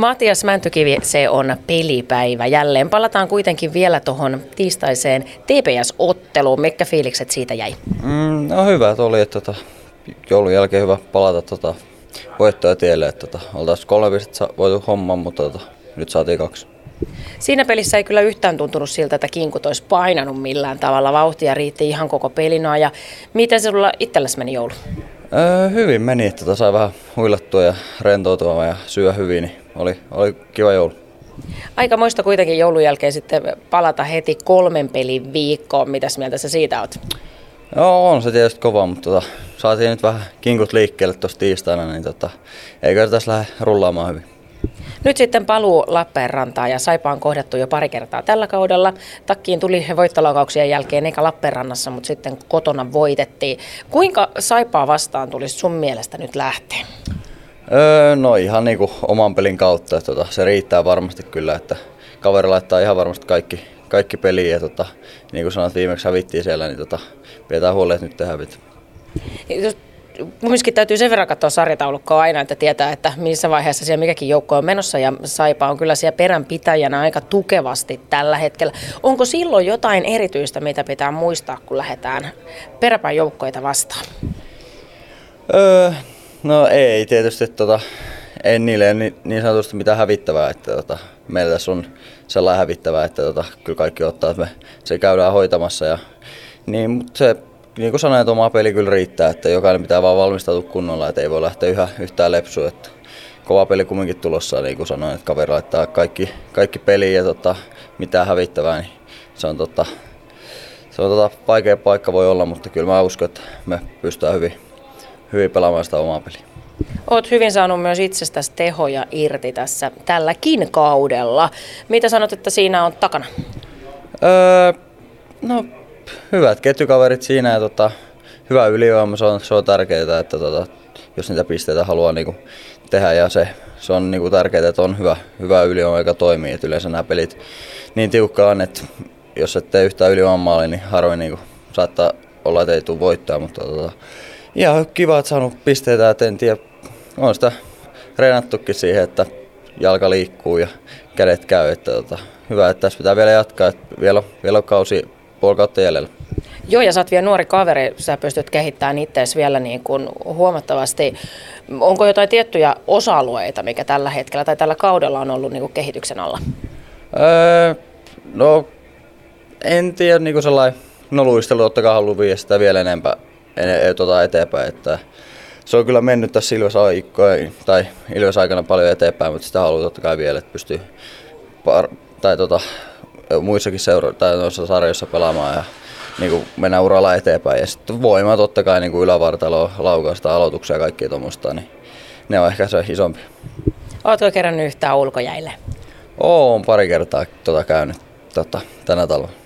Matias Mäntykivi, se on pelipäivä jälleen. Palataan kuitenkin vielä tuohon tiistaiseen TPS-otteluun. Mitkä fiilikset siitä jäi? No hyvä, että oli. Että joulun jälkeen hyvä palata voittoa tielle. Että oltaisiin 3 pistettä voitu homman, mutta nyt saatiin 2. Siinä pelissä ei kyllä yhtään tuntunut siltä, että kinkut olisi painanut millään tavalla. Vauhtia riitti ihan koko pelinoa. Ja miten se sulla itsellesi meni joulu? Hyvin meni, että sai vähän huilattua ja rentoutua ja syödä hyvin, niin oli kiva joulu. Aikamoista kuitenkin joulun jälkeen sitten palata heti 3 pelin viikkoon. Mitäs mieltä sä siitä oot? Joo, on se tietysti kova, mutta saatiin nyt vähän kinkut liikkeelle tuossa tiistaina, niin eikä tässä lähde rullaamaan hyvin. Nyt sitten paluu Lappeenrantaan ja Saipa on kohdattu jo pari kertaa tällä kaudella. Takkiin tuli voittolaukauksen jälkeen eikä Lappeenrannassa, mutta sitten kotona voitettiin. Kuinka Saipaa vastaan tulisi sun mielestä nyt lähteä? No ihan niin kuin oman pelin kautta. Että se riittää varmasti kyllä, että kaveri laittaa ihan varmasti kaikki peliin. Ja niin kuin sanoit, viimeksi hävittiin siellä, niin pidetään huoleen, että nyt ei hävitä. Myöskin täytyy sen verran katsoa sarjataulukkoa aina, että tietää, että missä vaiheessa siellä mikäkin joukko on menossa, ja Saipa on kyllä siellä peränpitäjänä aika tukevasti tällä hetkellä. Onko silloin jotain erityistä, mitä pitää muistaa, kun lähdetään peräpäin joukkoita vastaan? No ei tietysti, ei niille niin sanotusti mitään hävittävää, että meillä tässä on sellainen hävittävää, että kyllä kaikki ottaa, että me se käydään hoitamassa, ja niin, mutta se niin kuin sanoin, että oma peli kyllä riittää, että jokainen pitää vaan valmistautua kunnolla, että ei voi lähteä yhtään lepsuun, että kova peli kumminkin tulossa, niin kuin sanoin, että kaveri laittaa kaikki peliin ja mitään hävittävää, niin se on vaikea paikka voi olla, mutta kyllä mä uskon, että me pystytään hyvin pelaamaan sitä omaa peliä. Olet hyvin saanut myös itsestäsi tehoja irti tässä tälläkin kaudella. Mitä sanot, että siinä on takana? No hyvät ketjukaverit siinä ja hyvä ylivoima, se on tärkeää, että jos niitä pisteitä haluaa niinku tehdä, ja se on niinku tärkeää, että on hyvä ylivoima, joka toimii. Et yleensä nämä pelit niin tiukkaan, että jos et tee yhtään ylivoiman maali, niin harvoin niinku, saattaa olla, että ei tule voittaa, mutta ihan kiva, että saanut pisteitä, et en tiedä, on sitä reenattukin siihen, että jalka liikkuu ja kädet käy, että hyvä, että tässä pitää vielä jatkaa, että vielä on kausi. Puolikautta jäljellä. Joo, ja sä oot vielä nuori kaveri, sä pystyt kehittämään itseäsi vielä niin kuin huomattavasti. Onko jotain tiettyjä osa-alueita, mikä tällä hetkellä tai tällä kaudella on ollut niin kuin kehityksen alla? No, en tiedä, niin kuin sellainen, no luistelu totta kai haluaa viedä sitä vielä enempää eteenpäin. Että se on kyllä mennyt tässä Ilves-aikana paljon eteenpäin, mutta sitä haluaa totta kai vielä, että pystyy muissakin sarjoissa pelaamaan ja niin mennään uralla eteenpäin. Ja sitten voima totta kai niin ylävartaloa, laukausta, aloituksia ja kaikkea tuommoista, niin ne on ehkä se isompi. Oletko kerran yhtään ulkojäille? Oon pari kertaa käynyt tänä talvena.